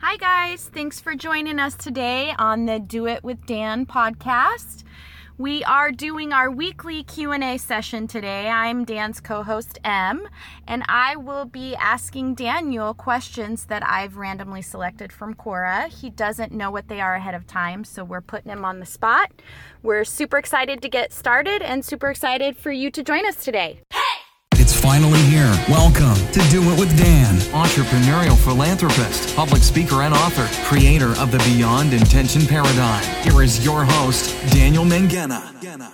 Hi guys, thanks for joining us today on the Do It With Dan podcast. We are doing our weekly Q&A session today. I'm Dan's co-host, Em, and I will be asking Daniel questions that I've randomly selected from Quora. He doesn't know what they are ahead of time, so we're putting him on the spot. We're super excited to get started and super excited for you to join us today. It's finally here. Welcome to Do It With Dan. Entrepreneurial philanthropist, public speaker and author, creator of the Beyond Intention Paradigm. Here is your host, Daniel Mangena.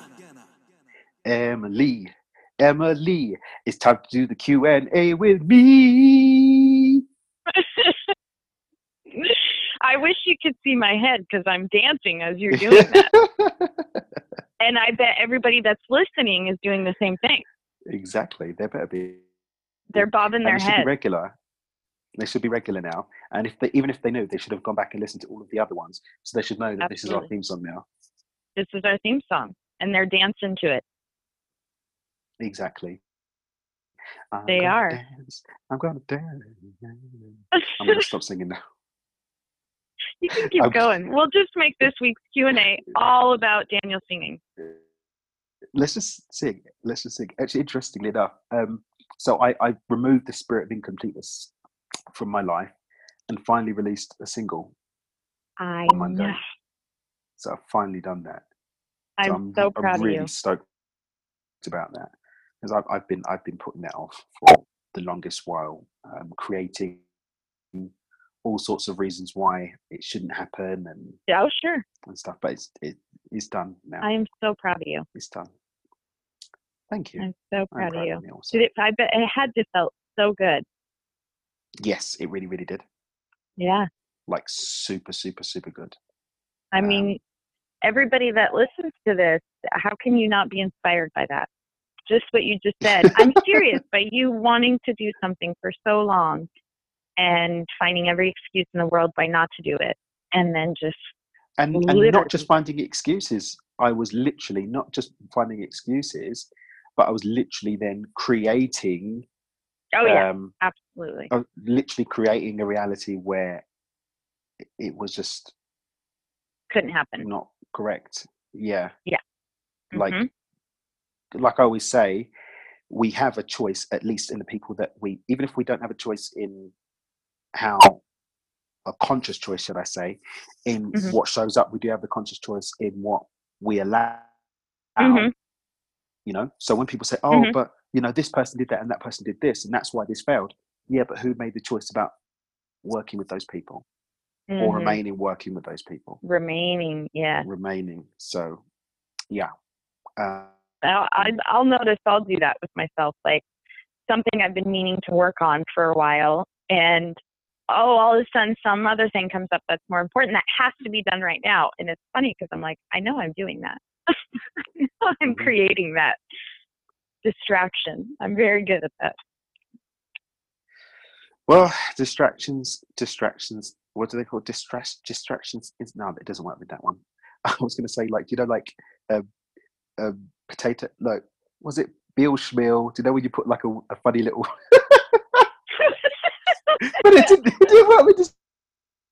Emily, it's time to do the Q&A with me. I wish you could see my head because I'm dancing as you're doing that. And I bet everybody that's listening is doing the same thing. Exactly, they better be. They're bobbing their head. They should be regular now. And if they, even if they knew, they should have gone back and listened to all of the other ones. So they should know that Absolutely. This is our theme song now. This is our theme song, and they're dancing to it. Exactly. I'm gonna dance. I'm gonna stop singing now. You can keep going. We'll just make this week's Q&A all about Daniel singing. Let's just sing. Actually, interestingly enough, so I removed the spirit of incompleteness from my life and finally released a single on Monday. Know. So I've finally done that. I'm so proud of you. I'm really stoked about that because I've been putting that off for the longest while, creating all sorts of reasons why it shouldn't happen and stuff. But it's done now. I am so proud of you. It's done. Thank you. I'm so proud of you. I bet it had to felt so good. Yes, it really, really did. Yeah. Like super, super, super good. I mean, everybody that listens to this, how can you not be inspired by that? Just what you just said. I'm serious. By you wanting to do something for so long and finding every excuse in the world by not to do it, and then just and not just finding excuses. I was literally not just finding excuses, but I was literally then creating. Oh yeah, absolutely. I was literally creating a reality where it was just couldn't happen. Not correct. Yeah. Yeah. Like I always say, we have a choice, at least in the people that we, even if we don't have a choice in. How a conscious choice, should I say, in what shows up. We do have the conscious choice in what we allow, so when people say, but this person did that and that person did this and that's why this failed. Yeah, but who made the choice about working with those people or remaining working with those people? Remaining. So yeah. I'll notice I'll do that with myself, like something I've been meaning to work on for a while. And, all of a sudden, some other thing comes up that's more important. That has to be done right now. And it's funny because I'm like, I know I'm doing that. I'm creating that distraction. I'm very good at that. Well, distractions. What do they call distractions? No, it doesn't work with that one. I was going to say, potato. No, was it Bill Schmeal? Do you know when you put like a funny little... But it didn't work with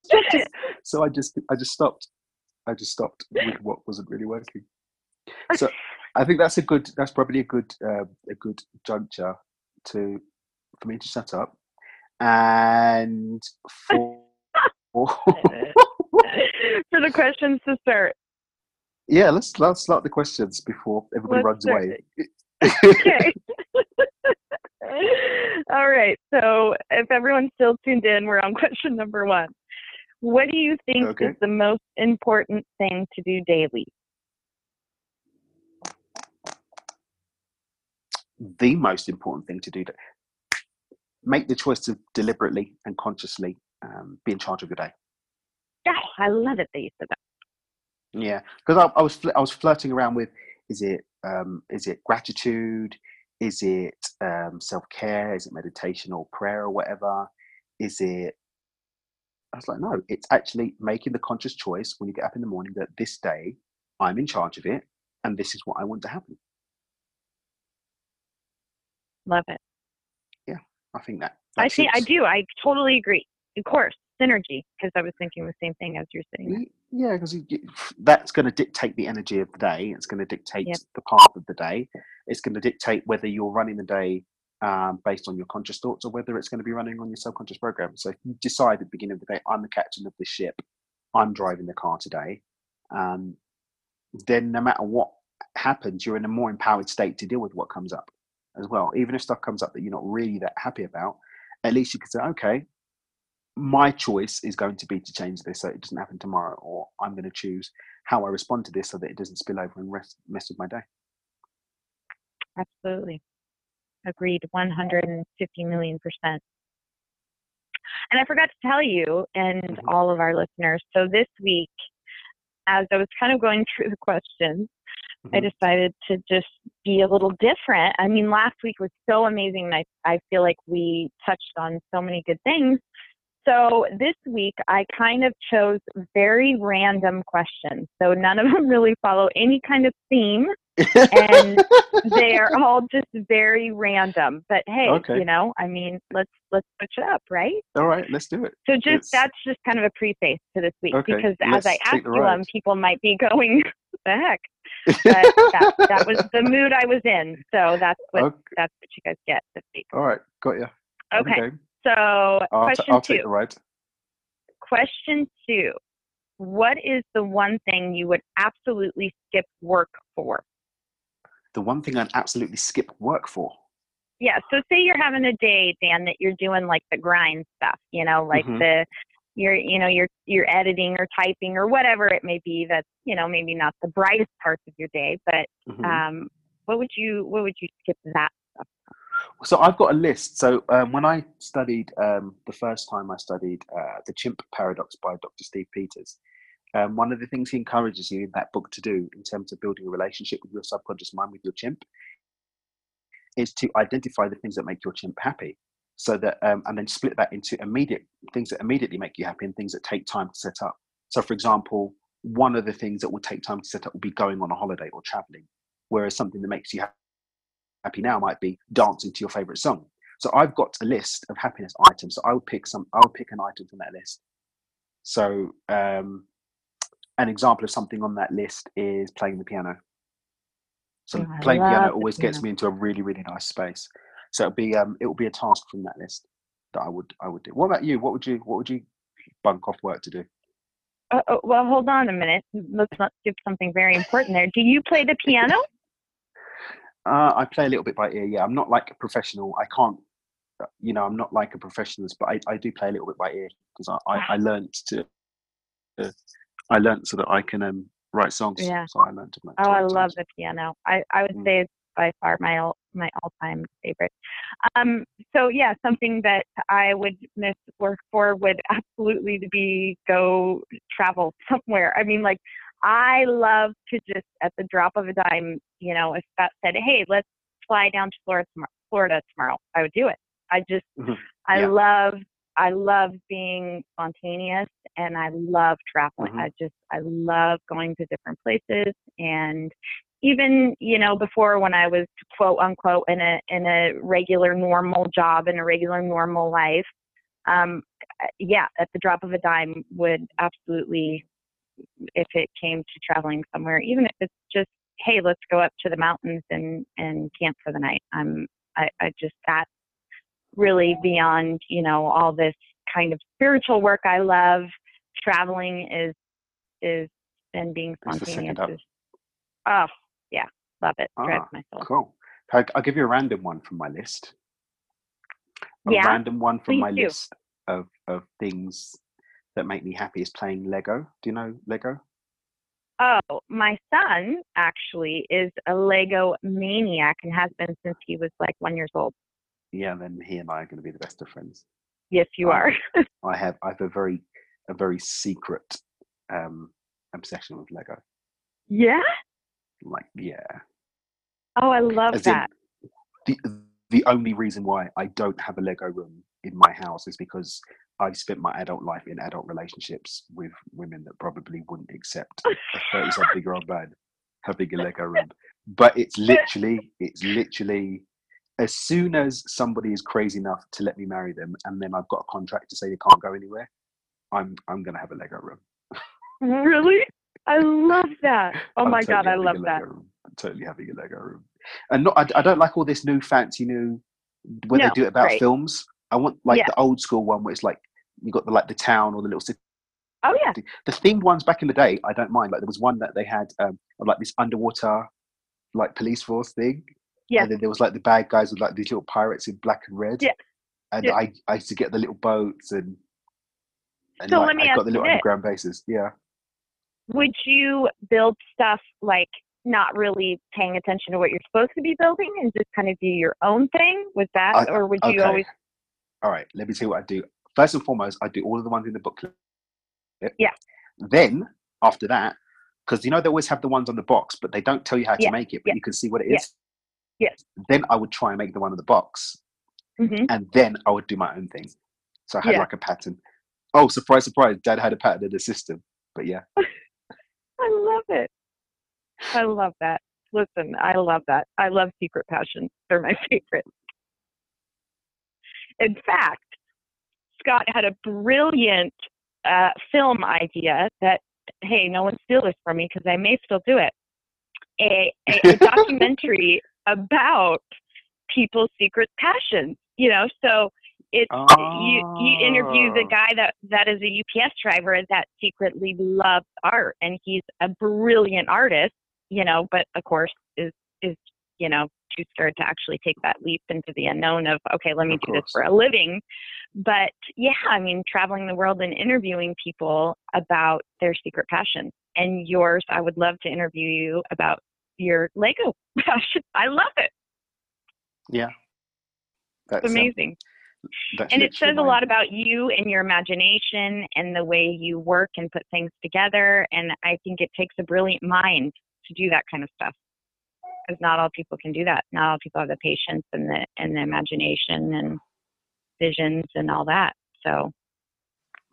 distractions. So I just stopped with what wasn't really working. So I think that's probably a good juncture for me to shut up and for the questions to start. Yeah, let's start the questions before everybody runs away. Okay. All right. So if everyone's still tuned in, we're on question number 1. What do you think is the most important thing to do daily? The most important thing to do. Make the choice to deliberately and consciously be in charge of your day. Yeah, I love it that you said that. Yeah, because I was flirting around with, is it gratitude? Is it self-care? Is it meditation or prayer or whatever? Is it, I was like, no, it's actually making the conscious choice when you get up in the morning that this day I'm in charge of it and this is what I want to happen. Love it. Yeah, I think that. I totally agree. Of course, synergy, because I was thinking the same thing as you're saying. Yeah, because that's going to dictate the energy of the day. It's going to dictate the path of the day. It's going to dictate whether you're running the day based on your conscious thoughts or whether it's going to be running on your subconscious program. So if you decide at the beginning of the day, I'm the captain of this ship, I'm driving the car today, then no matter what happens, you're in a more empowered state to deal with what comes up as well. Even if stuff comes up that you're not really that happy about, at least you can say, okay, my choice is going to be to change this so it doesn't happen tomorrow, or I'm going to choose how I respond to this so that it doesn't spill over and mess with my day. Absolutely. Agreed. 150 million %. And I forgot to tell you and all of our listeners, so this week, as I was kind of going through the questions, I decided to just be a little different. I mean, last week was so amazing, and I feel like we touched on so many good things. So this week, I kind of chose very random questions. So none of them really follow any kind of theme, and they're all just very random. But hey, you know, I mean, let's switch it up, right? All right, let's do it. So that's just kind of a preface to this week, because as I asked you them, people might be going, what the heck? But that was the mood I was in. So that's what you guys get this week. All right, got you. Okay. So Question two, what is the one thing you would absolutely skip work for? The one thing I'd absolutely skip work for? Yeah. So say you're having a day, Dan, that you're doing like the grind stuff, you know, like you're editing or typing or whatever it may be that's, you know, maybe not the brightest parts of your day, but what would you skip that stuff for? So I've got a list. So when I studied, the first time I studied The Chimp Paradox by Dr. Steve Peters, one of the things he encourages you in that book to do in terms of building a relationship with your subconscious mind, with your chimp, is to identify the things that make your chimp happy. So that, and then split that into immediate things that immediately make you happy and things that take time to set up. So for example, one of the things that will take time to set up will be going on a holiday or traveling, whereas something that makes you happy now might be dancing to your favorite song. So I've got a list of happiness items. So I would pick an item from that list. So an example of something on that list is playing the piano. So playing piano always gets me into a really, really nice space. So it'll be a task from that list that I would do. What about you? What would you bunk off work to do? Well, hold on a minute. Let's not skip something very important there. Do you play the piano? I play a little bit by ear. Yeah, I'm not like a professional. I can't, you know, I'm not like a professionalist, but I do play a little bit by ear because I learned so that I can write songs. Yeah. So I learned to play. Oh, I love the piano. I would say it's by far my all-time favorite. So yeah, something that I would miss work for would absolutely be go travel somewhere. I mean, like, I love to just at the drop of a dime, you know, if Scott said, hey, let's fly down to Florida tomorrow, I would do it. I love being spontaneous, and I love traveling. I love going to different places. And even, you know, before when I was quote unquote in a regular normal job, in a regular normal life, at the drop of a dime would absolutely, if it came to traveling somewhere, even if it's just, hey, let's go up to the mountains and camp for the night. That's really beyond, you know, all this kind of spiritual work I love. Traveling is and being spontaneous is, yeah, love it. Drives my soul. Cool. I'll give you a random one from my list. List of things that make me happy is playing Lego. Do you know Lego? Oh, my son actually is a Lego maniac and has been since he was like 1 year old. Yeah, then he and I are going to be the best of friends. Yes, you are. I have a very secret obsession with Lego. Yeah. Like, yeah. Oh, I love that. The only reason why I don't have a Lego room in my house is because I've spent my adult life in adult relationships with women that probably wouldn't accept a 30-something-year-old man having a Lego room. But it's literally, as soon as somebody is crazy enough to let me marry them, and then I've got a contract to say they can't go anywhere, I'm going to have a Lego room. Really? I love that. Oh my God, I love that. I'm totally having a Lego room. And not, I don't like all this new fancy new, where they do it about films. I want like the old school one where it's like, you got the, like the town or the little city. Oh yeah. The themed ones back in the day, I don't mind. Like there was one that they had like this underwater, like police force thing. Yeah. And then there was like the bad guys with like these little pirates in black and red. Yeah. And yeah. I used to get the little boats and so like, let me ask you this. I got the little underground bases. Yeah. Would you build stuff like not really paying attention to what you're supposed to be building and just kind of do your own thing with that? Or would you always? All right. Let me tell you what I do. First and foremost, I do all of the ones in the booklet. Yeah. Then after that, because you know, they always have the ones on the box, but they don't tell you how to make it, but you can see what it is. Yes. Then I would try and make the one in the box. Mm-hmm. And then I would do my own thing. So I had like a pattern. Oh, surprise, surprise. Dad had a pattern in the system, but yeah. I love it. I love that. Listen, I love that. I love secret passions. They're my favorite. In fact, Scott had a brilliant film idea that, hey, no one steal this from me because I may still do it. A documentary about people's secret passions, you know? So it's, you interview the guy that is a UPS driver that secretly loves art, and he's a brilliant artist, you know, but of course is, you know, too scared to actually take that leap into the unknown of, okay, let me do this for a living. But yeah, I mean, traveling the world and interviewing people about their secret passion. And yours, I would love to interview you about your Lego passion. I love it. Yeah. That's amazing. And it says a lot about you and your imagination and the way you work and put things together. And I think it takes a brilliant mind to do that kind of stuff, because not all people can do that. Not all people have the patience and the imagination and visions and all that. So,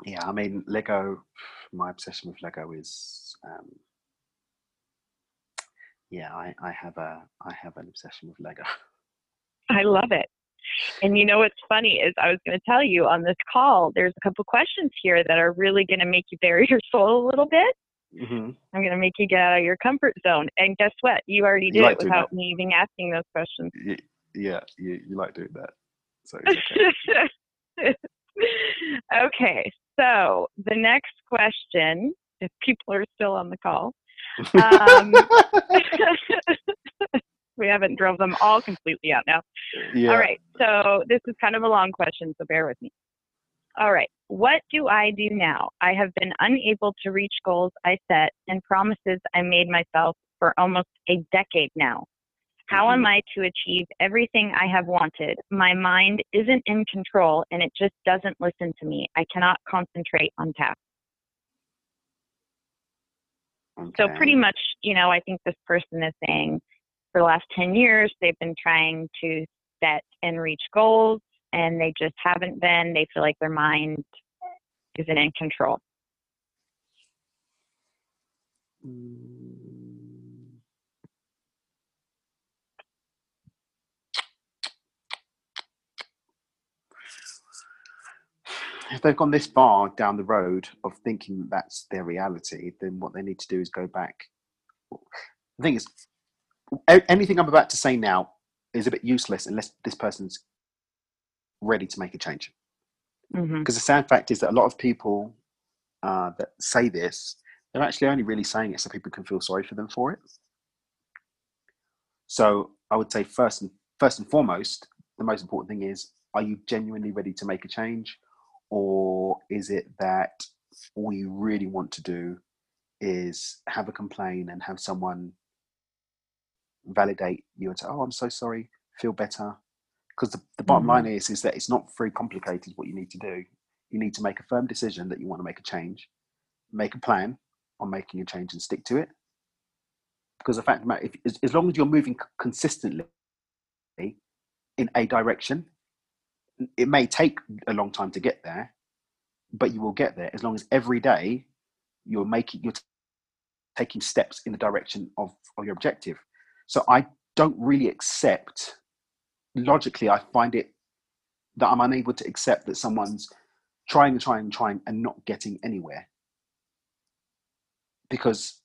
yeah, I mean, Lego, my obsession with Lego is, I have an obsession with Lego. I love it. And you know what's funny is I was going to tell you on this call, there's a couple questions here that are really going to make you bury your soul a little bit. Mm-hmm. I'm going to make you get out of your comfort zone. And guess what? You already did it without me even asking those questions. Yeah, you like doing that. So it's okay. Okay, so the next question, if people are still on the call, we haven't drove them all completely out now. Yeah. All right. So this is kind of a long question, so bear with me. All right. What do I do now? I have been unable to reach goals I set and promises I made myself for almost a decade now. How am I to achieve everything I have wanted? My mind isn't in control and it just doesn't listen to me. I cannot concentrate on tasks. Okay. So pretty much, you know, I think this person is saying, for the last 10 years, they've been trying to set and reach goals, and they just haven't been. They feel like their mind isn't in control. If they've gone this far down the road of thinking that's their reality, then what they need to do is go back. The thing is, anything I'm about to say now is a bit useless unless this person's ready to make a change. Mm-hmm. Because the sad fact is that a lot of people that say this, they're actually only really saying it so people can feel sorry for them for it. So I would say first and foremost, the most important thing is, are you genuinely ready to make a change? Or is it that all you really want to do is have a complaint and have someone validate you and say, oh, I'm so sorry, feel better? Because the bottom line is that it's not very complicated what you need to do. You need to make a firm decision that you want to make a change, make a plan on making a change and stick to it. Because the fact of the matter, as long as you're moving consistently in a direction, it may take a long time to get there, but you will get there as long as every day you're taking steps in the direction of your objective. So I don't really accept, logically, I find it that I'm unable to accept that someone's trying and trying and trying and not getting anywhere. Because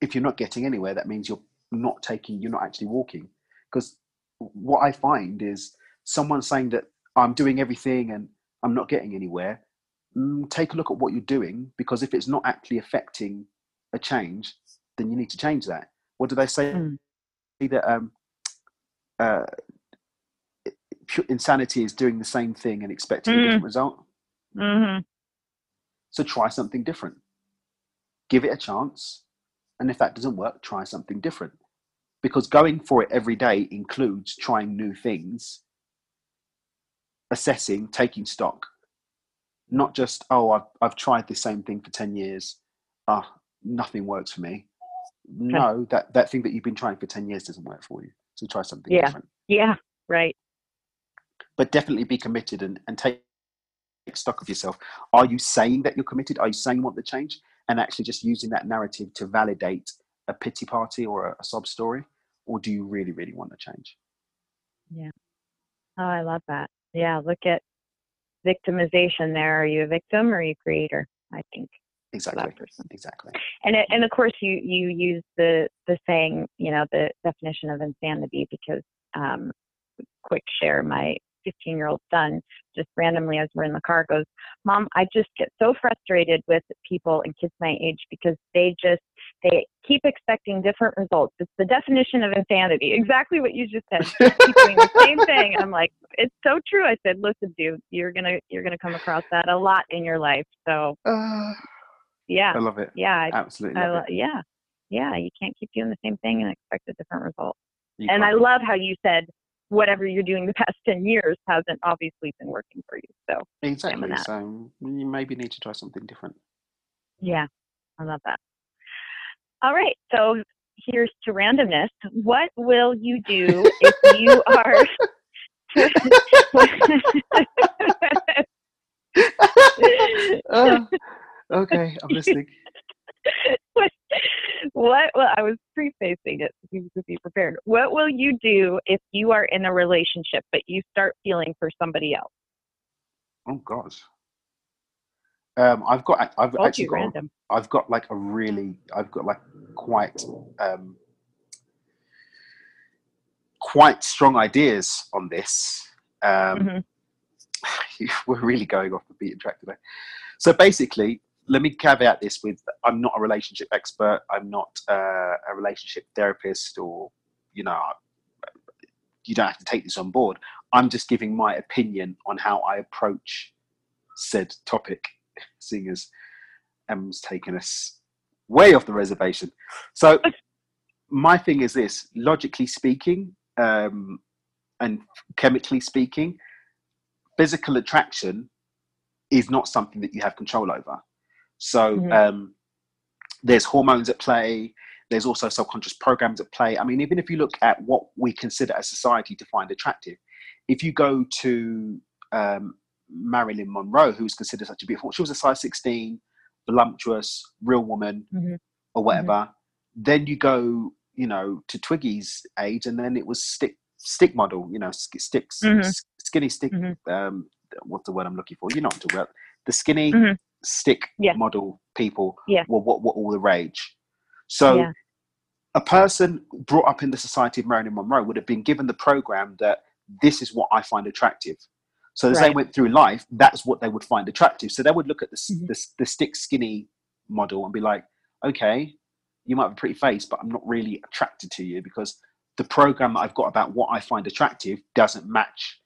if you're not getting anywhere, that means you're not actually walking. Because what I find is someone saying that I'm doing everything and I'm not getting anywhere. Take a look at what you're doing, because if it's not actually affecting a change, then you need to change that. What do they say? That insanity is doing the same thing and expecting a different result. Mm-hmm. So try something different. Give it a chance. And if that doesn't work, try something different. Because going for it every day includes trying new things, assessing, taking stock. Not just, I've tried the same thing for 10 years. Nothing works for me. No, that thing that you've been trying for 10 years doesn't work for you. So try something different. Yeah, right. But definitely be committed and take stock of yourself. Are you saying that you're committed? Are you saying you want the change? And actually just using that narrative to validate a pity party or a sob story? Or do you really, really want the change? Yeah. Oh, I love that. Yeah, look at victimization there. Are you a victim or are you a creator? I think. Exactly. And of course you use the saying, the definition of insanity, because quick share, my 15-year-old son just randomly, as we're in the car, goes, "Mom, I just get so frustrated with people and kids my age because they keep expecting different results. It's the definition of insanity." Exactly what you just said. Keep doing the same thing. I'm like, it's so true. I said, "Listen, dude, you're gonna come across that a lot in your life." So yeah, I love it. Yeah, I absolutely love it. Yeah. You can't keep doing the same thing and expect a different result. And I love how you said, whatever you're doing the past 10 years hasn't obviously been working for you. So exactly. So you maybe need to try something different. Yeah. I love that. All right. So here's to randomness. What will you do if you are... okay. I'm listening. I was prefacing it to be prepared. What will you do if you are in a relationship but you start feeling for somebody else? Oh gosh, I've got quite strong ideas on this. We're really going off the beaten track today. So basically, let me caveat this with, I'm not a relationship expert. I'm not a relationship therapist, or, you don't have to take this on board. I'm just giving my opinion on how I approach said topic, seeing as Em's taken us way off the reservation. So my thing is this, logically speaking, and chemically speaking, physical attraction is not something that you have control over. So there's hormones at play. There's also subconscious programs at play. I mean, even if you look at what we consider as society to find attractive, if you go to Marilyn Monroe, who's considered such a beautiful, she was a size 16, voluptuous, real woman, or whatever. Then you go, to Twiggy's age, and then it was stick model, sticks, skinny stick. What's the word I'm looking for? You know what I'm talking about. The skinny... stick model people were all the rage. So a person brought up in the society of Marilyn Monroe would have been given the program that this is what I find attractive. So as they went through life, that's what they would find attractive. So they would look at the stick skinny model and be like, okay, you might have a pretty face, but I'm not really attracted to you because the program that I've got about what I find attractive doesn't match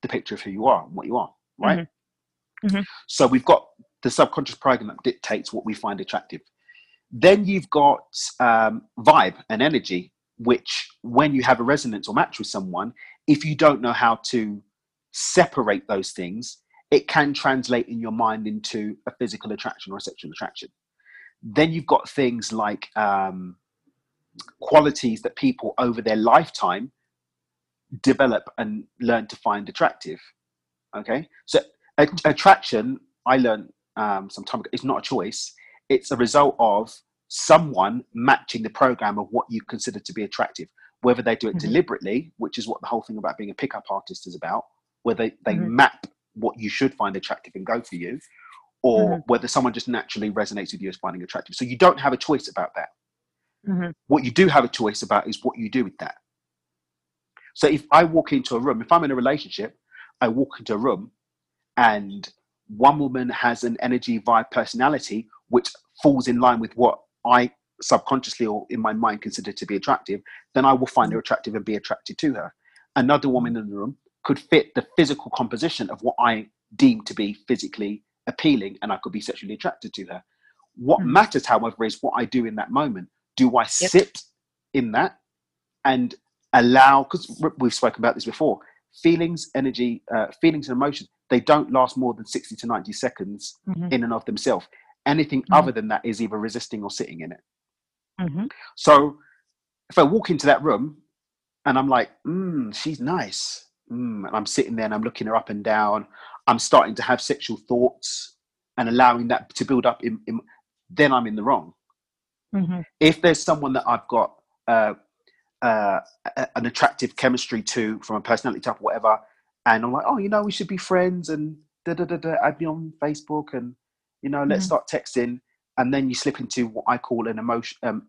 the picture of who you are and what you are, right? So we've got the subconscious program that dictates what we find attractive. Then you've got vibe and energy, which when you have a resonance or match with someone, if you don't know how to separate those things, it can translate in your mind into a physical attraction or a sexual attraction. Then you've got things like qualities that people over their lifetime develop and learn to find attractive. Okay, so attraction, I learned some time ago, it's not a choice. It's a result of someone matching the program of what you consider to be attractive, whether they do it deliberately, which is what the whole thing about being a pickup artist is about, where they map what you should find attractive and go for you, or mm-hmm. whether someone just naturally resonates with you as finding attractive. So you don't have a choice about that. Mm-hmm. What you do have a choice about is what you do with that. So if I walk into a room, if I'm in a relationship, I walk into a room and one woman has an energy, vibe, personality, which falls in line with what I subconsciously or in my mind consider to be attractive, then I will find her attractive and be attracted to her. Another woman in the room could fit the physical composition of what I deem to be physically appealing, and I could be sexually attracted to her. What mm-hmm. matters, however, is what I do in that moment. Do I sit yep. in that and allow, because we've spoken about this before, feelings, energy, feelings and emotions, they don't last more than 60 to 90 seconds mm-hmm. in and of themselves. Anything mm-hmm. other than that is either resisting or sitting in it. Mm-hmm. So if I walk into that room and I'm like, she's nice. And I'm sitting there and I'm looking her up and down. I'm starting to have sexual thoughts and allowing that to build up. Then I'm in the wrong. Mm-hmm. If there's someone that I've got an attractive chemistry to from a personality type or whatever, and I'm like, oh, you know, we should be friends and da-da-da-da, I'd be on Facebook and, you know, let's mm-hmm. start texting. And then you slip into what I call an emotion,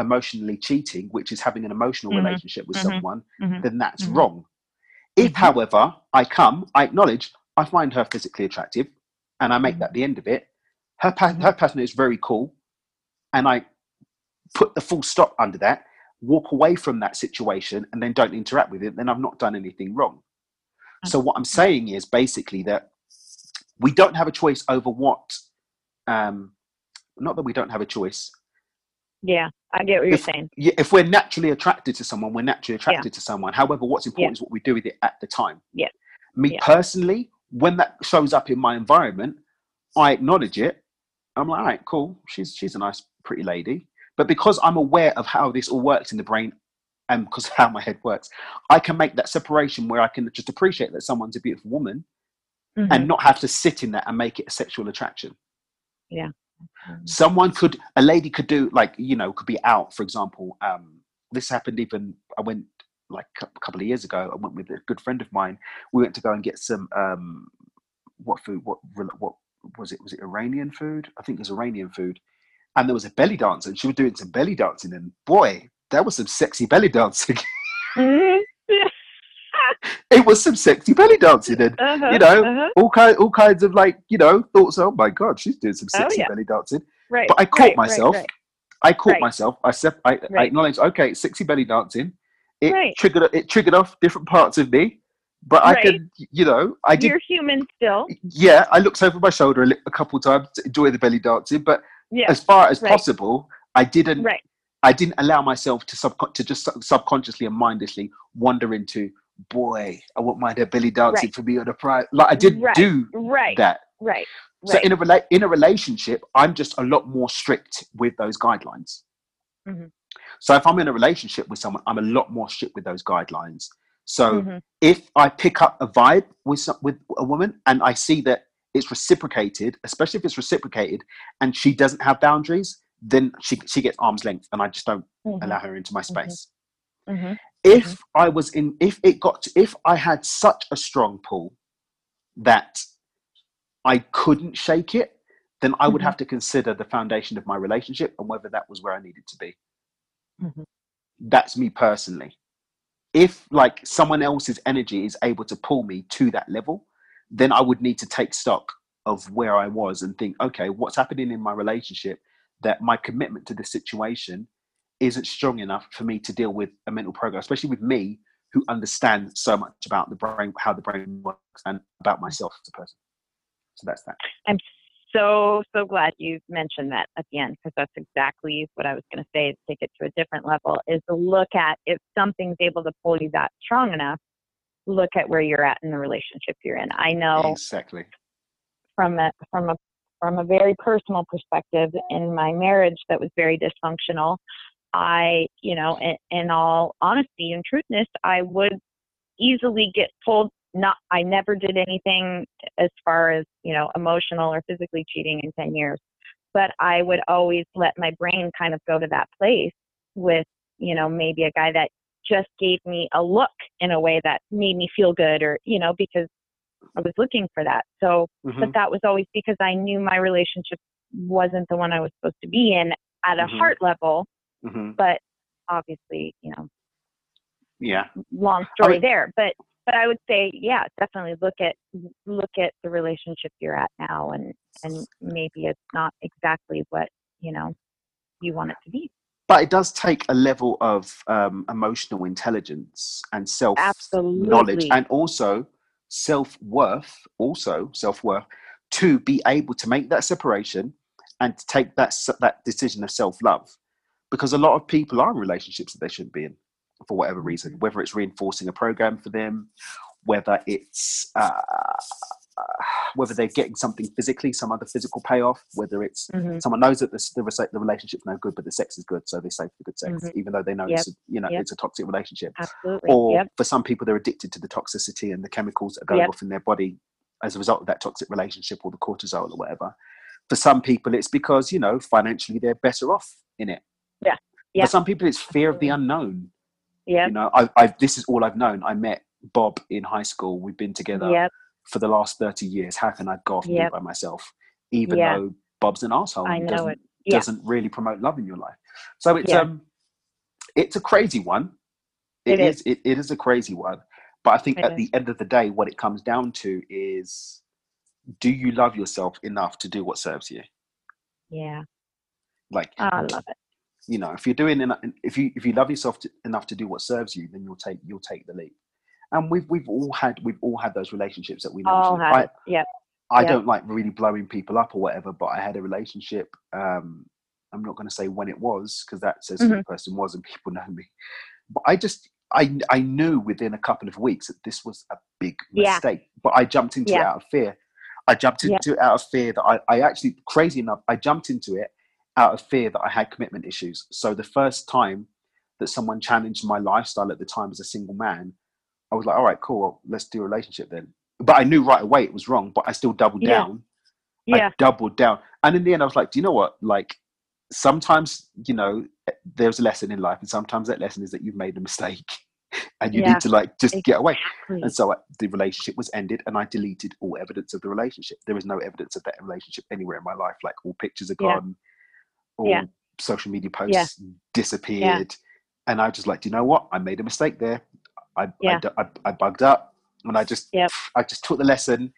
emotionally cheating, which is having an emotional mm-hmm. relationship with mm-hmm. someone, mm-hmm. then that's mm-hmm. wrong. If, mm-hmm. however, I acknowledge, I find her physically attractive and I make mm-hmm. that the end of it. Her pattern is very cool. And I put the full stop under that, walk away from that situation and then don't interact with it. Then I've not done anything wrong. Mm-hmm. So what I'm saying is basically that we don't have a choice over what, not that we don't have a choice. Yeah, I get what you're saying. If we're naturally attracted to someone, we're naturally attracted to someone. However, what's important is what we do with it at the time. Yeah. Me personally, when that shows up in my environment, I acknowledge it. I'm like, all right, cool. She's a nice, pretty lady. But because I'm aware of how this all works in the brain and because of how my head works, I can make that separation where I can just appreciate that someone's a beautiful woman mm-hmm. and not have to sit in that and make it a sexual attraction. Yeah. A lady could do, like, you know, could be out, for example, this happened even, I went like a couple of years ago, I went with a good friend of mine. We went to go and get some, was it Iranian food? I think it was Iranian food. And there was a belly dance and she was doing some belly dancing and boy, there was some sexy belly dancing. mm-hmm. It was some sexy belly dancing and, you know, all kinds of, like, you know, thoughts. Oh my God, she's doing some sexy belly dancing. Right. But I caught myself. I caught myself. I acknowledged, okay, sexy belly dancing. It triggered off different parts of me, but I could, you know, I did. You're human still. Yeah. I looked over my shoulder a couple of times to enjoy the belly dancing, but as far as possible, I didn't. Right. I didn't allow myself to subconsciously and mindlessly wander into, boy, I won't mind her belly dancing for me on a prize. Like, I didn't do that. Right. So in a relationship, I'm just a lot more strict with those guidelines. Mm-hmm. So if I'm in a relationship with someone, I'm a lot more strict with those guidelines. So mm-hmm. if I pick up a vibe with a woman and I see that it's reciprocated, especially if it's reciprocated and she doesn't have boundaries, then she gets arm's length and I just don't mm-hmm. allow her into my space. Mm-hmm. Mm-hmm. If I had such a strong pull that I couldn't shake it, then I would mm-hmm. have to consider the foundation of my relationship and whether that was where I needed to be. Mm-hmm. That's me personally. If, like, someone else's energy is able to pull me to that level, then I would need to take stock of where I was and think, okay, what's happening in my relationship that my commitment to this situation isn't strong enough for me to deal with a mental program, especially with me, who understands so much about the brain, how the brain works, and about myself as a person. So that's that. I'm so glad you mentioned that at the end, because that's exactly what I was going to say, to take it to a different level, is to look at, if something's able to pull you that strong enough, look at where you're at in the relationship you're in. I know exactly from a very personal perspective, in my marriage that was very dysfunctional, I, you know, in all honesty and truthness, I would easily get pulled. I never did anything as far as, you know, emotional or physically cheating in 10 years, but I would always let my brain kind of go to that place with, you know, maybe a guy that just gave me a look in a way that made me feel good, or, you know, because I was looking for that. So, but that was always because I knew my relationship wasn't the one I was supposed to be in at a heart level. But obviously, you know, long story there. But I would say, yeah, definitely look at the relationship you're at now, and maybe it's not exactly what, you know, you want it to be. But it does take a level of emotional intelligence and self-knowledge, and also self-worth, to be able to make that separation and to take that decision of self-love. Because a lot of people are in relationships that they shouldn't be in, for whatever reason, whether it's reinforcing a program for them, whether it's whether they're getting something physically, some other physical payoff, whether it's someone knows that the relationship's no good, but the sex is good, so they say the good sex, even though they know it's a toxic relationship. Absolutely. Or for some people, they're addicted to the toxicity and the chemicals that go off in their body as a result of that toxic relationship, or the cortisol or whatever. For some people, it's because, you know, financially they're better off in it. Yeah. For some people, it's fear of the unknown. Yeah. You know, this is all I've known. I met Bob in high school. We've been together for the last 30 years. How can I go off and be by myself? Even though Bob's an asshole, I know, doesn't really promote love in your life. So it's a crazy one. It is a crazy one. But I think at the end of the day, what it comes down to is, do you love yourself enough to do what serves you? Yeah. Like, oh, I love it. You know, if you're doing, if you love yourself enough to do what serves you, then you'll take the leap. And we've all had those relationships that we mentioned. I don't like really blowing people up or whatever, but I had a relationship. I'm not going to say when it was, because that says who the person was, and people know me. But I knew within a couple of weeks that this was a big mistake. But I jumped into it out of fear. I jumped into it out of fear that I actually, crazy enough, I jumped into it out of fear that I had commitment issues. So the first time that someone challenged my lifestyle at the time as a single man, I was like, all right, cool, well, let's do a relationship then. But I knew right away it was wrong, but I still doubled down. Yeah. I doubled down. And in the end, I was like, do you know what? Like, sometimes, you know, there's a lesson in life, and sometimes that lesson is that you've made a mistake and you need to, like, just get away. And so the relationship was ended, and I deleted all evidence of the relationship. There was no evidence of that relationship anywhere in my life. Like, all pictures are gone. All social media posts disappeared, and I was just like, do you know what? I made a mistake there. I bugged up, and I just took the lesson.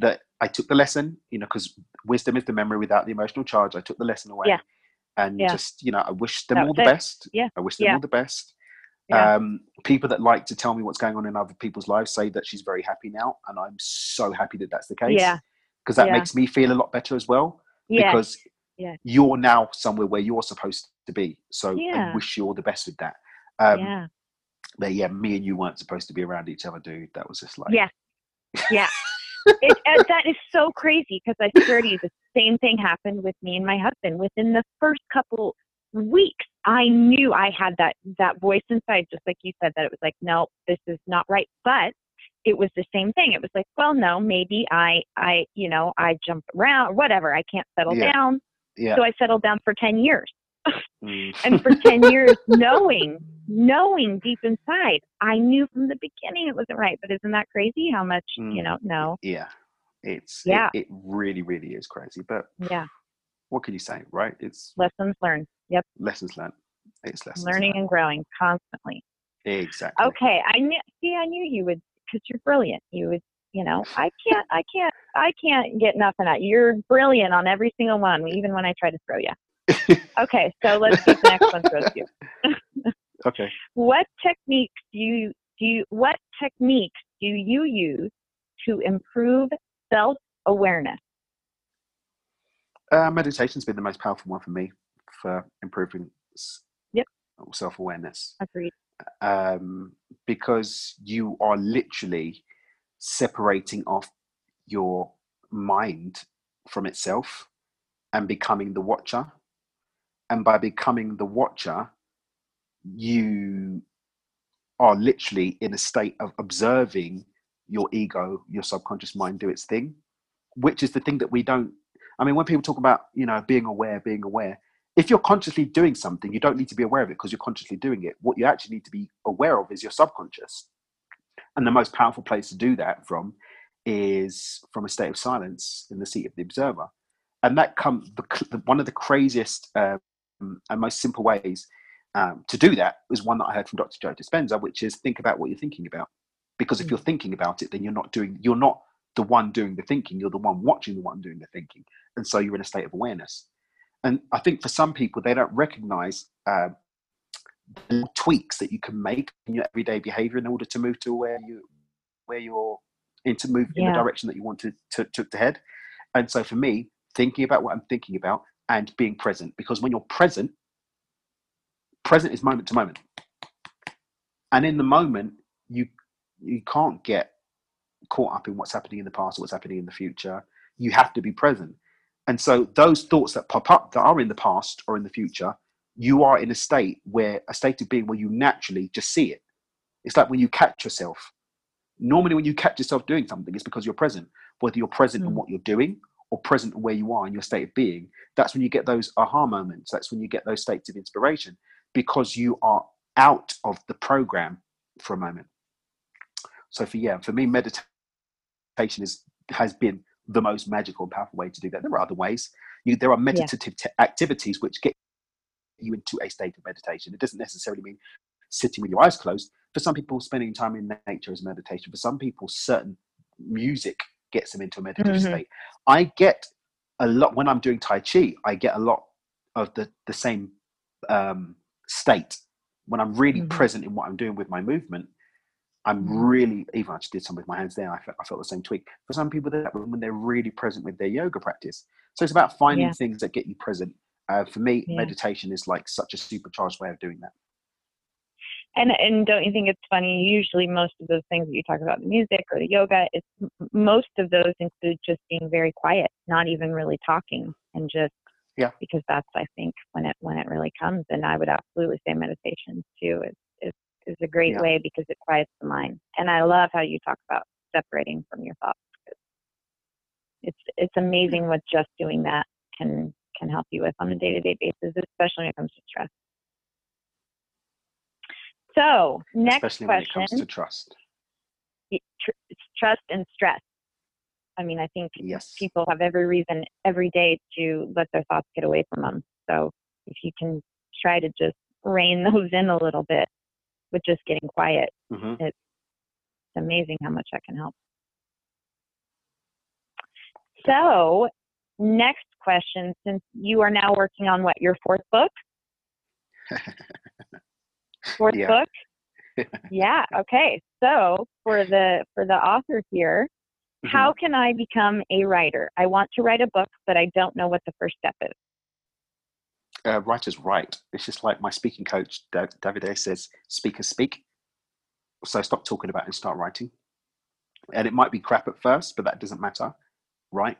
You know, because wisdom is the memory without the emotional charge. I took the lesson away, and just, you know, I wish them all the best. I wish them all the best. People that like to tell me what's going on in other people's lives say that she's very happy now, and I'm so happy that that's the case. Because that makes me feel a lot better as well. Because you're now somewhere where you're supposed to be. So I wish you all the best with that. But me and you weren't supposed to be around each other, dude. That was just like... That is so crazy, because I swear to you, the same thing happened with me and my husband. Within the first couple weeks, I knew I had that voice inside, just like you said, that it was like, no, this is not right. But it was the same thing. It was like, well, no, maybe I you know, I jump around or whatever. I can't settle down. So I settled down for 10 years. And for 10 years, knowing deep inside, I knew from the beginning it wasn't right. But isn't that crazy how much, you know, no. Yeah. It really, really is crazy. But what can you say, right? It's lessons learned. Yep. Lessons learned. It's lessons learning learned. And growing constantly. Exactly. Okay. I knew you would, because you're brilliant. You would. You know, I can't get nothing out. You're brilliant on every single one, even when I try to throw you. Okay, so let's see if the next one throws you. Okay. What techniques do you use to improve self-awareness? Meditation's been the most powerful one for me for improving self-awareness. Agreed. Because you are literally separating off your mind from itself and becoming the watcher. And by becoming the watcher, you are literally in a state of observing your ego, your subconscious mind do its thing, which is the thing that we don't. I mean, when people talk about, you know, being aware, if you're consciously doing something, you don't need to be aware of it, because you're consciously doing it. What you actually need to be aware of is your subconscious. And the most powerful place to do that from is from a state of silence in the seat of the observer. And that comes, one of the craziest and most simple ways to do that was one that I heard from Dr. Joe Dispenza, which is think about what you're thinking about. Because if you're thinking about it, then you're not the one doing the thinking, you're the one watching the one doing the thinking. And so you're in a state of awareness. And I think for some people, they don't recognize the little tweaks that you can make in your everyday behavior in order to move to where you're in the direction that you want to head. And so for me, thinking about what I'm thinking about and being present, because when you're present is moment to moment. And in the moment, you can't get caught up in what's happening in the past or what's happening in the future. You have to be present. And so those thoughts that pop up that are in the past or in the future, you are in a state of being where you naturally just see it. It's like when you catch yourself. Normally when you catch yourself doing something, it's because you're present, whether you're present in what you're doing or present in where you are in your state of being. That's when you get those aha moments. That's when you get those states of inspiration, because you are out of the program for a moment. So for me, meditation has been the most magical and powerful way to do that. There are other ways. There are meditative activities which get you into a state of meditation. It doesn't necessarily mean sitting with your eyes closed. For some people, spending time in nature is meditation. For some people, certain music gets them into a meditative state. I get a lot when I'm doing Tai Chi. I get a lot of the same state when I'm really present in what I'm doing with my movement. I'm really, even I just did some with my hands there, I felt the same tweak. For some people, that when they're really present with their yoga practice. So it's about finding things that get you present. For me, meditation is like such a supercharged way of doing that. And don't you think it's funny? Usually most of those things that you talk about, the music or the yoga, most of those include just being very quiet, not even really talking, and just because that's, I think, when it really comes. And I would absolutely say meditation too is a great way, because it quiets the mind. And I love how you talk about separating from your thoughts. It's amazing what just doing that can help you with on a day-to-day basis, especially when it comes to stress. So next question. Especially when it comes to trust. Trust and stress. I mean, I think people have every reason every day to let their thoughts get away from them. So if you can try to just rein those in a little bit with just getting quiet, it's amazing how much that can help. So next question, since you are now working on your fourth book? Fourth book? Yeah. Okay. So for the author here, how can I become a writer? I want to write a book, but I don't know what the first step is. Writers write. It's just like my speaking coach, Davide, says, speakers speak. So stop talking about it and start writing. And it might be crap at first, but that doesn't matter. Right.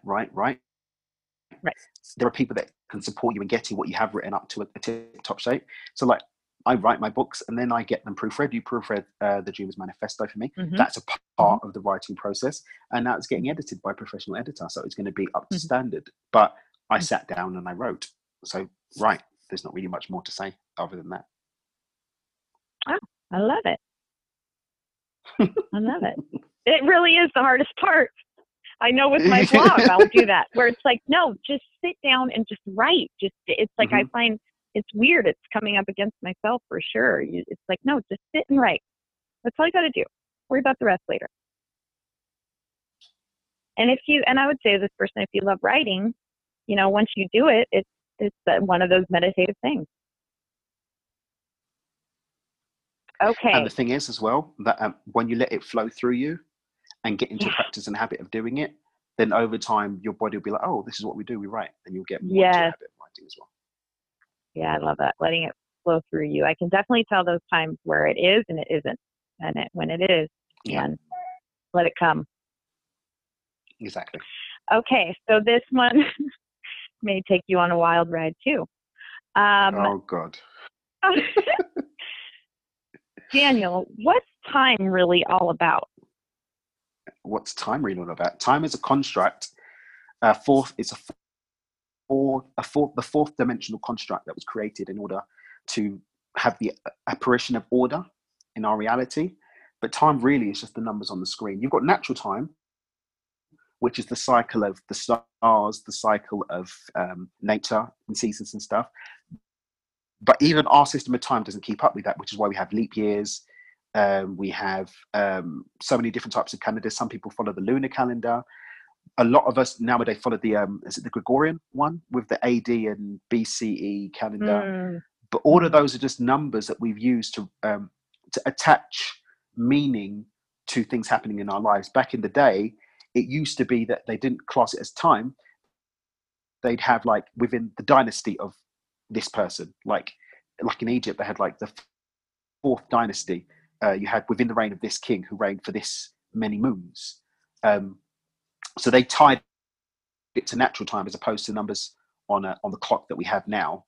There are people that can support you in getting what you have written up to a tip-top shape. So like, I write my books and then I get them proofread. You proofread The Dreamers Manifesto for me. That's a part of the writing process. And now it's getting edited by a professional editor. So it's going to be up to standard. But I sat down and I wrote. So, there's not really much more to say other than that. Oh, I love it. I love it. It really is the hardest part. I know with my blog, I'll do that. Where it's like, no, just sit down and just write. Just it's like I find... It's weird. It's coming up against myself for sure. It's like, no, just sit and write. That's all you got to do. Worry about the rest later. And I would say to this person, if you love writing, once you do it, it's one of those meditative things. Okay. And the thing is as well, that when you let it flow through you and get into practice and habit of doing it, then over time, your body will be like, oh, this is what we do. We write. And you'll get more into the habit of writing as well. Yeah, I love that. Letting it flow through you. I can definitely tell those times where it is and it isn't. And when it is, and let it come. Exactly. Okay, so this one may take you on a wild ride too. Oh, God. Daniel, what's time really all about? What's time really all about? Time is a construct. The fourth dimensional construct that was created in order to have the apparition of order in our reality. But time really is just the numbers on the screen. You've got natural time, which is the cycle of the stars, the cycle of nature and seasons and stuff. But even our system of time doesn't keep up with that, which is why we have leap years. We have so many different types of calendars. Some people follow the lunar calendar. A lot of us nowadays follow the, is it the Gregorian one with the AD and BCE calendar? Mm. But all of those are just numbers that we've used to attach meaning to things happening in our lives. Back in the day, it used to be that they didn't class it as time. They'd have like within the dynasty of this person, like in Egypt, they had like the fourth dynasty. You had within the reign of this king who reigned for this many moons. So they tied it to natural time as opposed to numbers on the clock that we have now.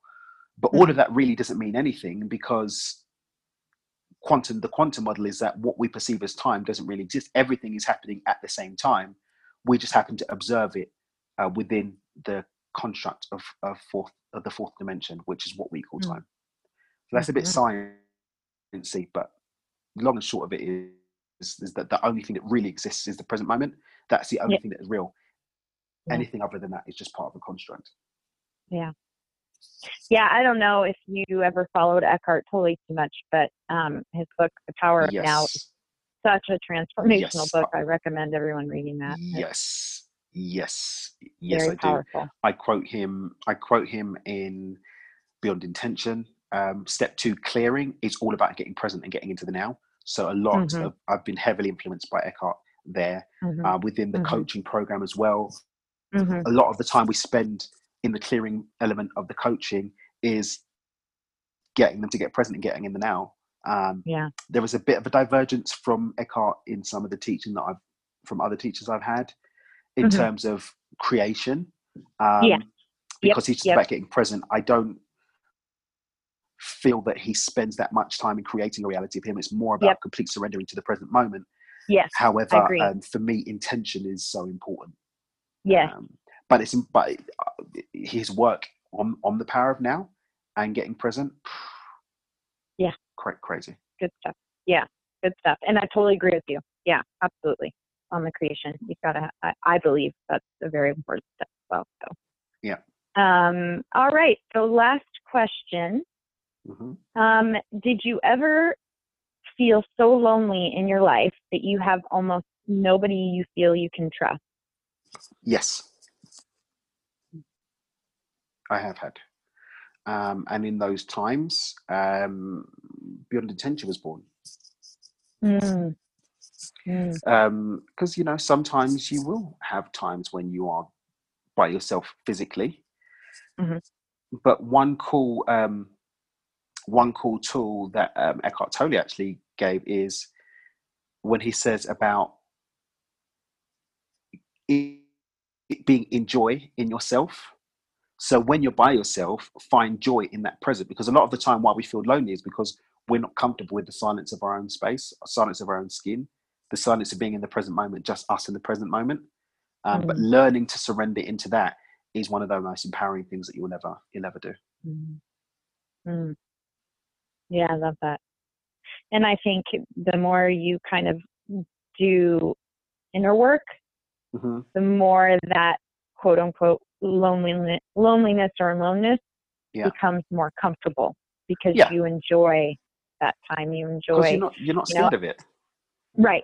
But all of that really doesn't mean anything, because the quantum model is that what we perceive as time doesn't really exist. Everything is happening at the same time. We just happen to observe it within the construct of the fourth dimension, which is what we call time. So that's a bit sciencey, but long and short of it is that the only thing that really exists is the present moment. That's the only thing that is real. Anything other than that is just part of a construct. Yeah, I don't know if you ever followed Eckhart Tolle too much, but his book, The Power of Now, is such a transformational book. I recommend everyone reading that. Yes, I powerful. Do. I quote him in Beyond Intention. Step 2, clearing, is all about getting present and getting into the now. So a lot of, I've been heavily influenced by Eckhart there, within the coaching program as well. A lot of the time we spend in the clearing element of the coaching is getting them to get present and getting in the now. There was a bit of a divergence from Eckhart in some of the teaching that I've, from other teachers I've had, in terms of creation, because he's just about getting present. I don't feel that he spends that much time in creating a reality of him. It's more about complete surrendering to the present moment. However, for me, intention is so important. But his work on the power of now and getting present. Crazy. Good stuff. And I totally agree with you. Absolutely. On the creation, you've got to, I believe that's a very important step as well. So all right. So last question. Did you ever feel so lonely in your life that you have almost nobody you feel you can trust? Yes, I have had. And in those times, Beyond Intention was born. Because, you know, sometimes you will have times when you are by yourself physically. But one cool tool that Eckhart Tolle actually gave is when he says about being in joy in yourself. So when you're by yourself, find joy in that present, because a lot of the time why we feel lonely is because we're not comfortable with the silence of our own space, the silence of our own skin, the silence of being in the present moment, just us in the present moment. But learning to surrender into that is one of the most empowering things that you'll ever do. Yeah, I love that. And I think the more you kind of do inner work, the more that quote unquote loneliness or aloneness becomes more comfortable, because you enjoy that time. You enjoy, you're not scared of it. Right.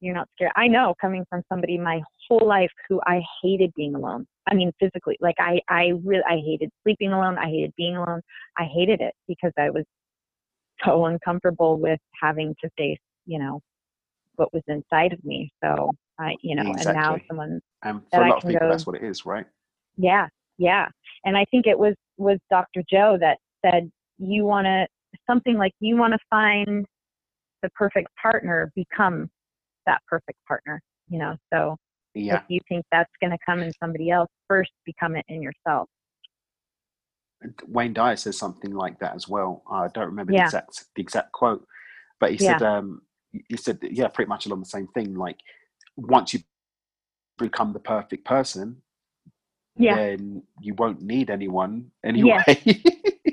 You're not scared. I know, coming from somebody my whole life who I hated being alone. I mean, physically, like I really hated sleeping alone. I hated being alone. I hated it because I was so uncomfortable with having to face, you know, what was inside of me. So I, you know, exactly. And now someone, and for a lot of people, that's what it is, right? Yeah. And I think it was Dr. Joe that said, you want to find the perfect partner, become that perfect partner, you know? So if you think that's going to come in somebody else, first become it in yourself. Wayne Dyer says something like that as well. I don't remember the exact quote, but he said, he said, pretty much along the same thing. Like, once you become the perfect person, then you won't need anyone anyway.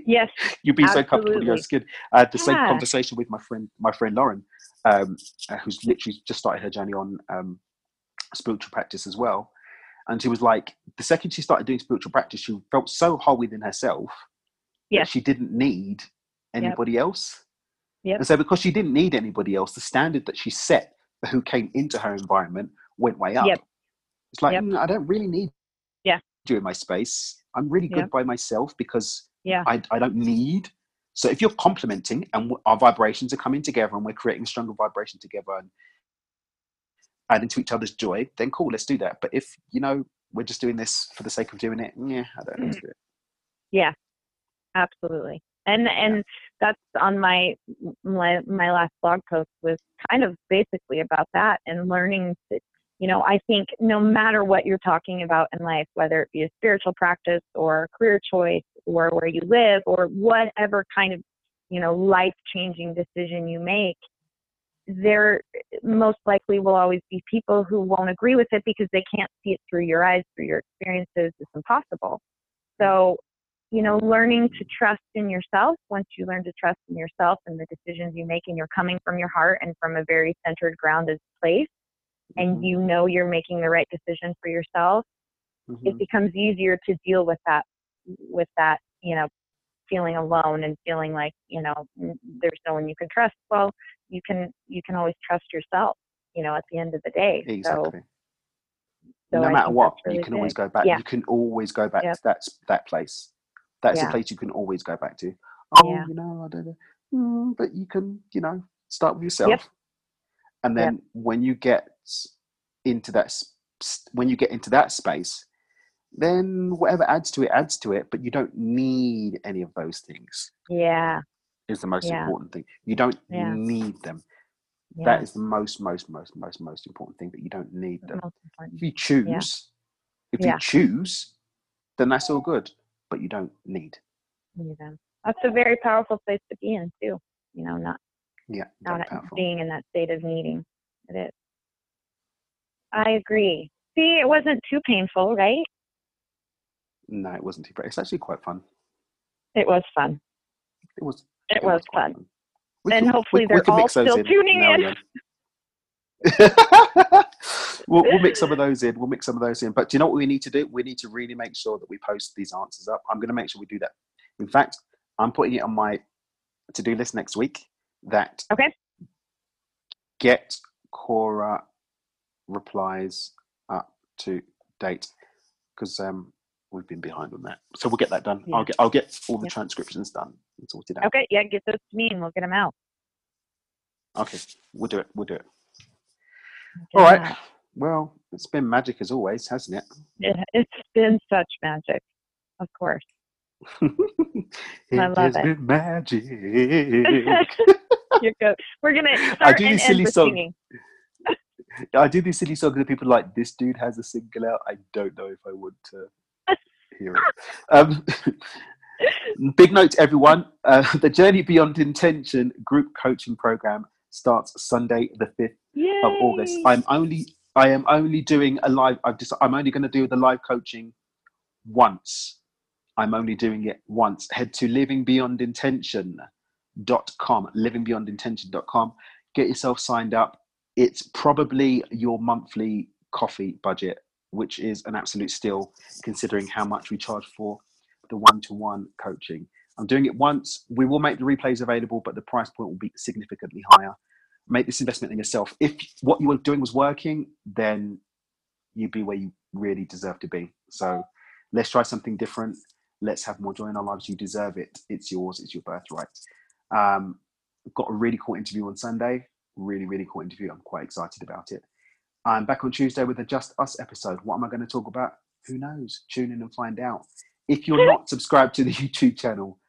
Yes. You'll be so comfortable in your skin. I had the same conversation with my friend Lauren, who's literally just started her journey on spiritual practice as well. And she was like, the second she started doing spiritual practice, she felt so whole within herself that she didn't need anybody else. And so because she didn't need anybody else, the standard that she set for who came into her environment went way up. It's like, I don't really need you in my space. I'm really good by myself because I don't need. So if you're complementing and our vibrations are coming together and we're creating stronger vibration together and adding to each other's joy, then cool, let's do that. But if, you know, we're just doing this for the sake of doing it, I don't need to do it. Yeah, absolutely. And that's on my last blog post was kind of basically about that and learning to, you know, I think no matter what you're talking about in life, whether it be a spiritual practice or career choice or where you live or whatever kind of, you know, life-changing decision you make, there most likely will always be people who won't agree with it because they can't see it through your eyes, through your experiences. It's impossible. So, you know, learning to trust in yourself, once you learn to trust in yourself and the decisions you make and you're coming from your heart and from a very centered, grounded place, and you know you're making the right decision for yourself, it becomes easier to deal with that, you know, feeling alone and feeling like, you know, there's no one you can trust. Well, you can always trust yourself, you know, at the end of the day. Exactly. So no matter what, really you can always go back. You can always go back to that place. That's a place you can always go back to. You know, I don't know. But you can, you know, start with yourself. And then when you get into that, space, then whatever adds to it, but you don't need any of those things. Is the most important thing. You don't need them. That is the most important thing, that you don't need them. If you choose, you choose, then that's all good, but you don't need them. That's a very powerful place to be in too. You know, not being in that state of needing. It is. I agree. See, it wasn't too painful, right? No, it wasn't too bad. It's actually quite fun. It was fun. It was fun. And hopefully they're all still tuning in. We'll mix some of those in. But do you know what we need to do? We need to really make sure that we post these answers up. I'm going to make sure we do that. In fact, I'm putting it on my to-do list next week. That get Quora replies up to date, because we've been behind on that, so we'll get that done. I'll get all the transcriptions done and sorted out. Get those to me and we'll get them out. We'll do it. All right, well, it's been magic as always, hasn't it? It's been such magic, of course. It has been magic. You're good. We're gonna start I do and these silly songs. I do these silly songs that people like. This dude has a single out. I don't know if I want to hear it. Big note, everyone. The Journey Beyond Intention Group Coaching Program starts Sunday, the 5th of August. I am only doing a live. I'm only going to do the live coaching once. I'm only doing it once. Head to livingbeyondintention.com. Get yourself signed up. It's probably your monthly coffee budget, which is an absolute steal considering how much we charge for the one-to-one coaching. I'm doing it once. We will make the replays available, but the price point will be significantly higher. Make this investment in yourself. If what you were doing was working, then you'd be where you really deserve to be. So let's try something different. Let's have more joy in our lives. You deserve it. It's yours. It's your birthright. Got a really cool interview on Sunday. Really, really cool interview. I'm quite excited about it. I'm back on Tuesday with a Just Us episode. What am I going to talk about? Who knows? Tune in and find out. If you're not subscribed to the YouTube channel,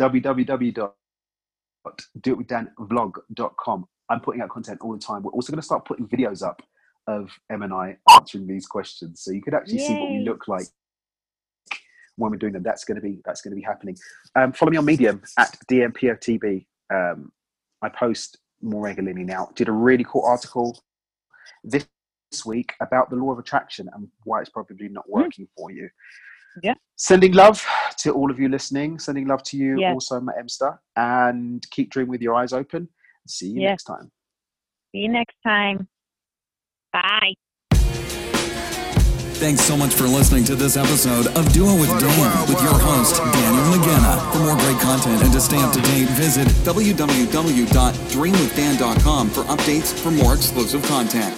www.doitwithdanvlog.com. I'm putting out content all the time. We're also going to start putting videos up of Em and I answering these questions, so you could actually see what we look like when we're doing them. That's going to be happening. Follow me on Medium at dmpf TV. I post more regularly now. Did a really cool article this week about the law of attraction and why it's probably not working for you. Sending love to all of you listening, sending love to you also, my Emster, and keep dreaming with your eyes open. See you next time. Bye. Thanks so much for listening to this episode of Do It With Dan with your host, Daniel Mangena. For more great content and to stay up to date, visit www.dreamwithdan.com for updates for more exclusive content.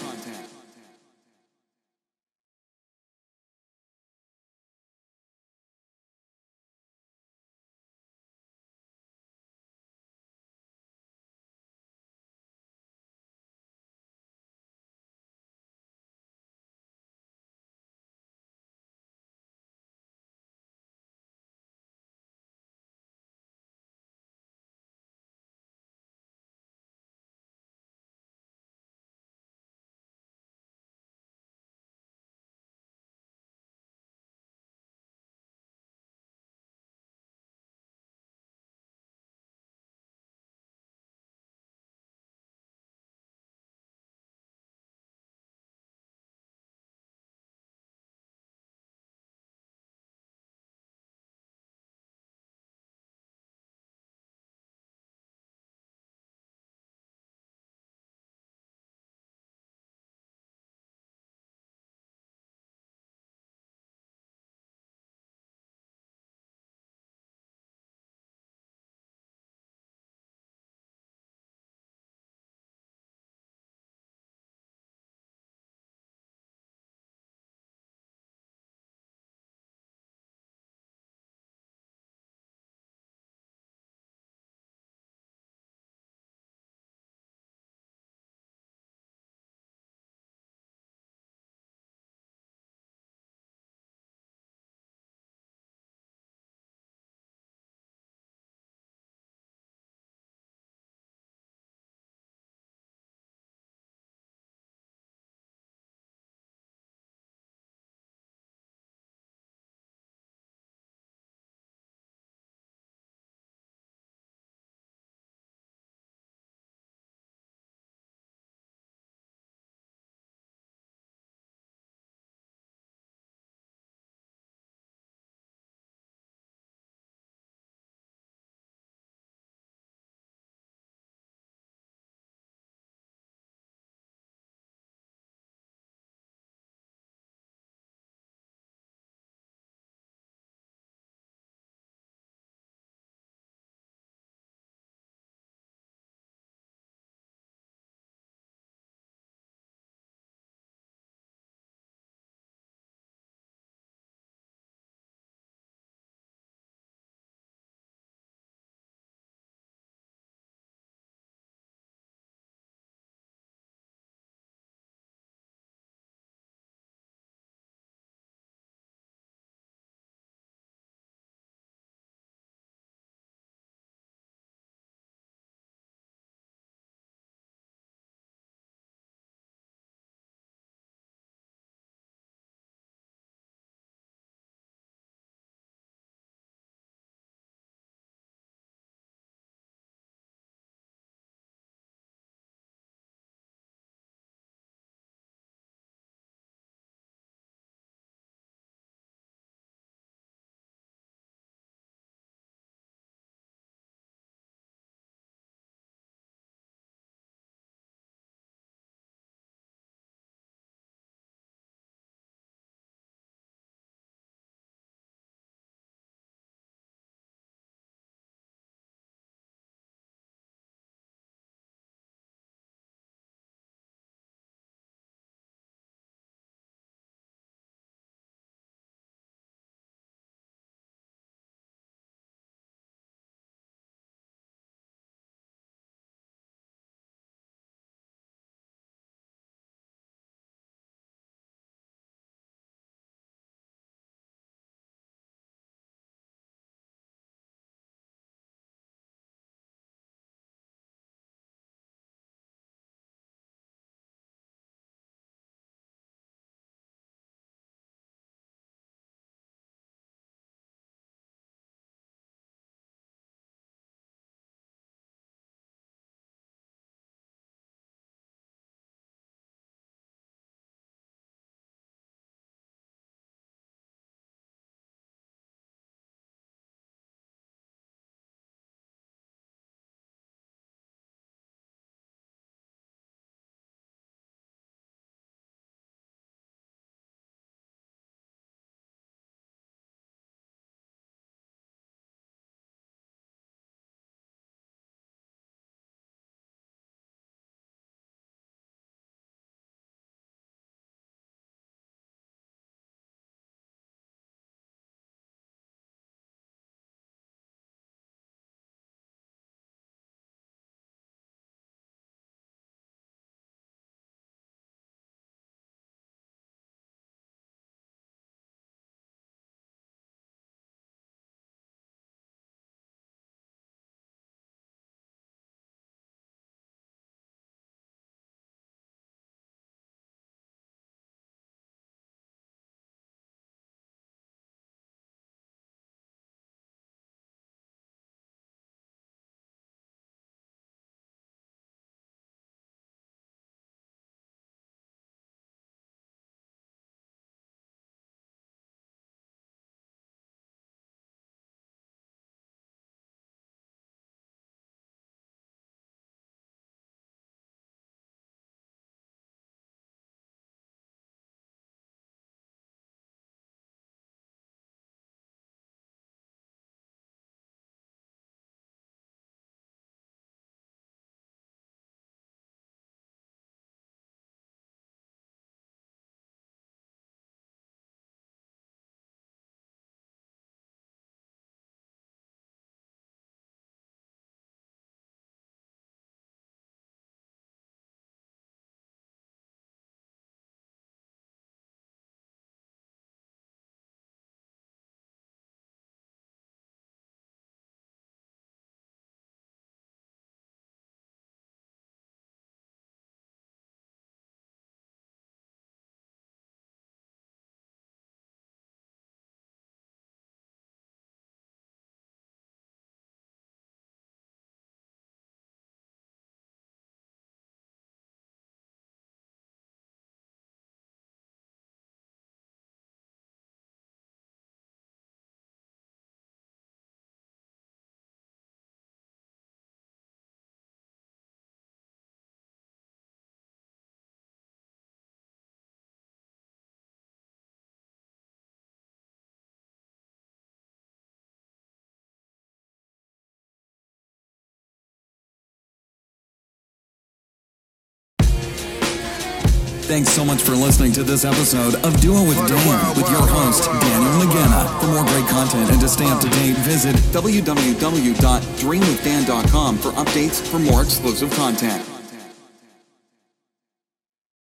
Thanks so much for listening to this episode of Do It With Dan with your host, Daniel Mangena. For more great content and to stay up to date, visit www.dreamwithdan.com for updates for more exclusive content.